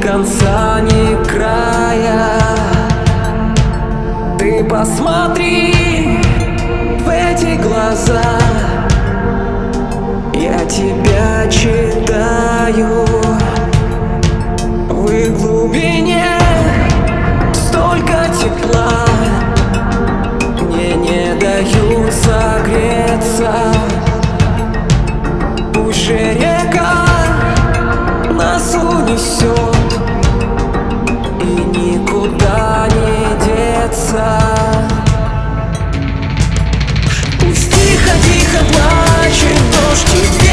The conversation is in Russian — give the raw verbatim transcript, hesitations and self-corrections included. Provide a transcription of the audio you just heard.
конца, ни края. Ты посмотри в эти глаза, я тебя читаю. В их глубине столько тепла, мне не дают согреться. Пусть же река нас унесет, и никуда не деться. Пусть тихо-тихо плачет дождь.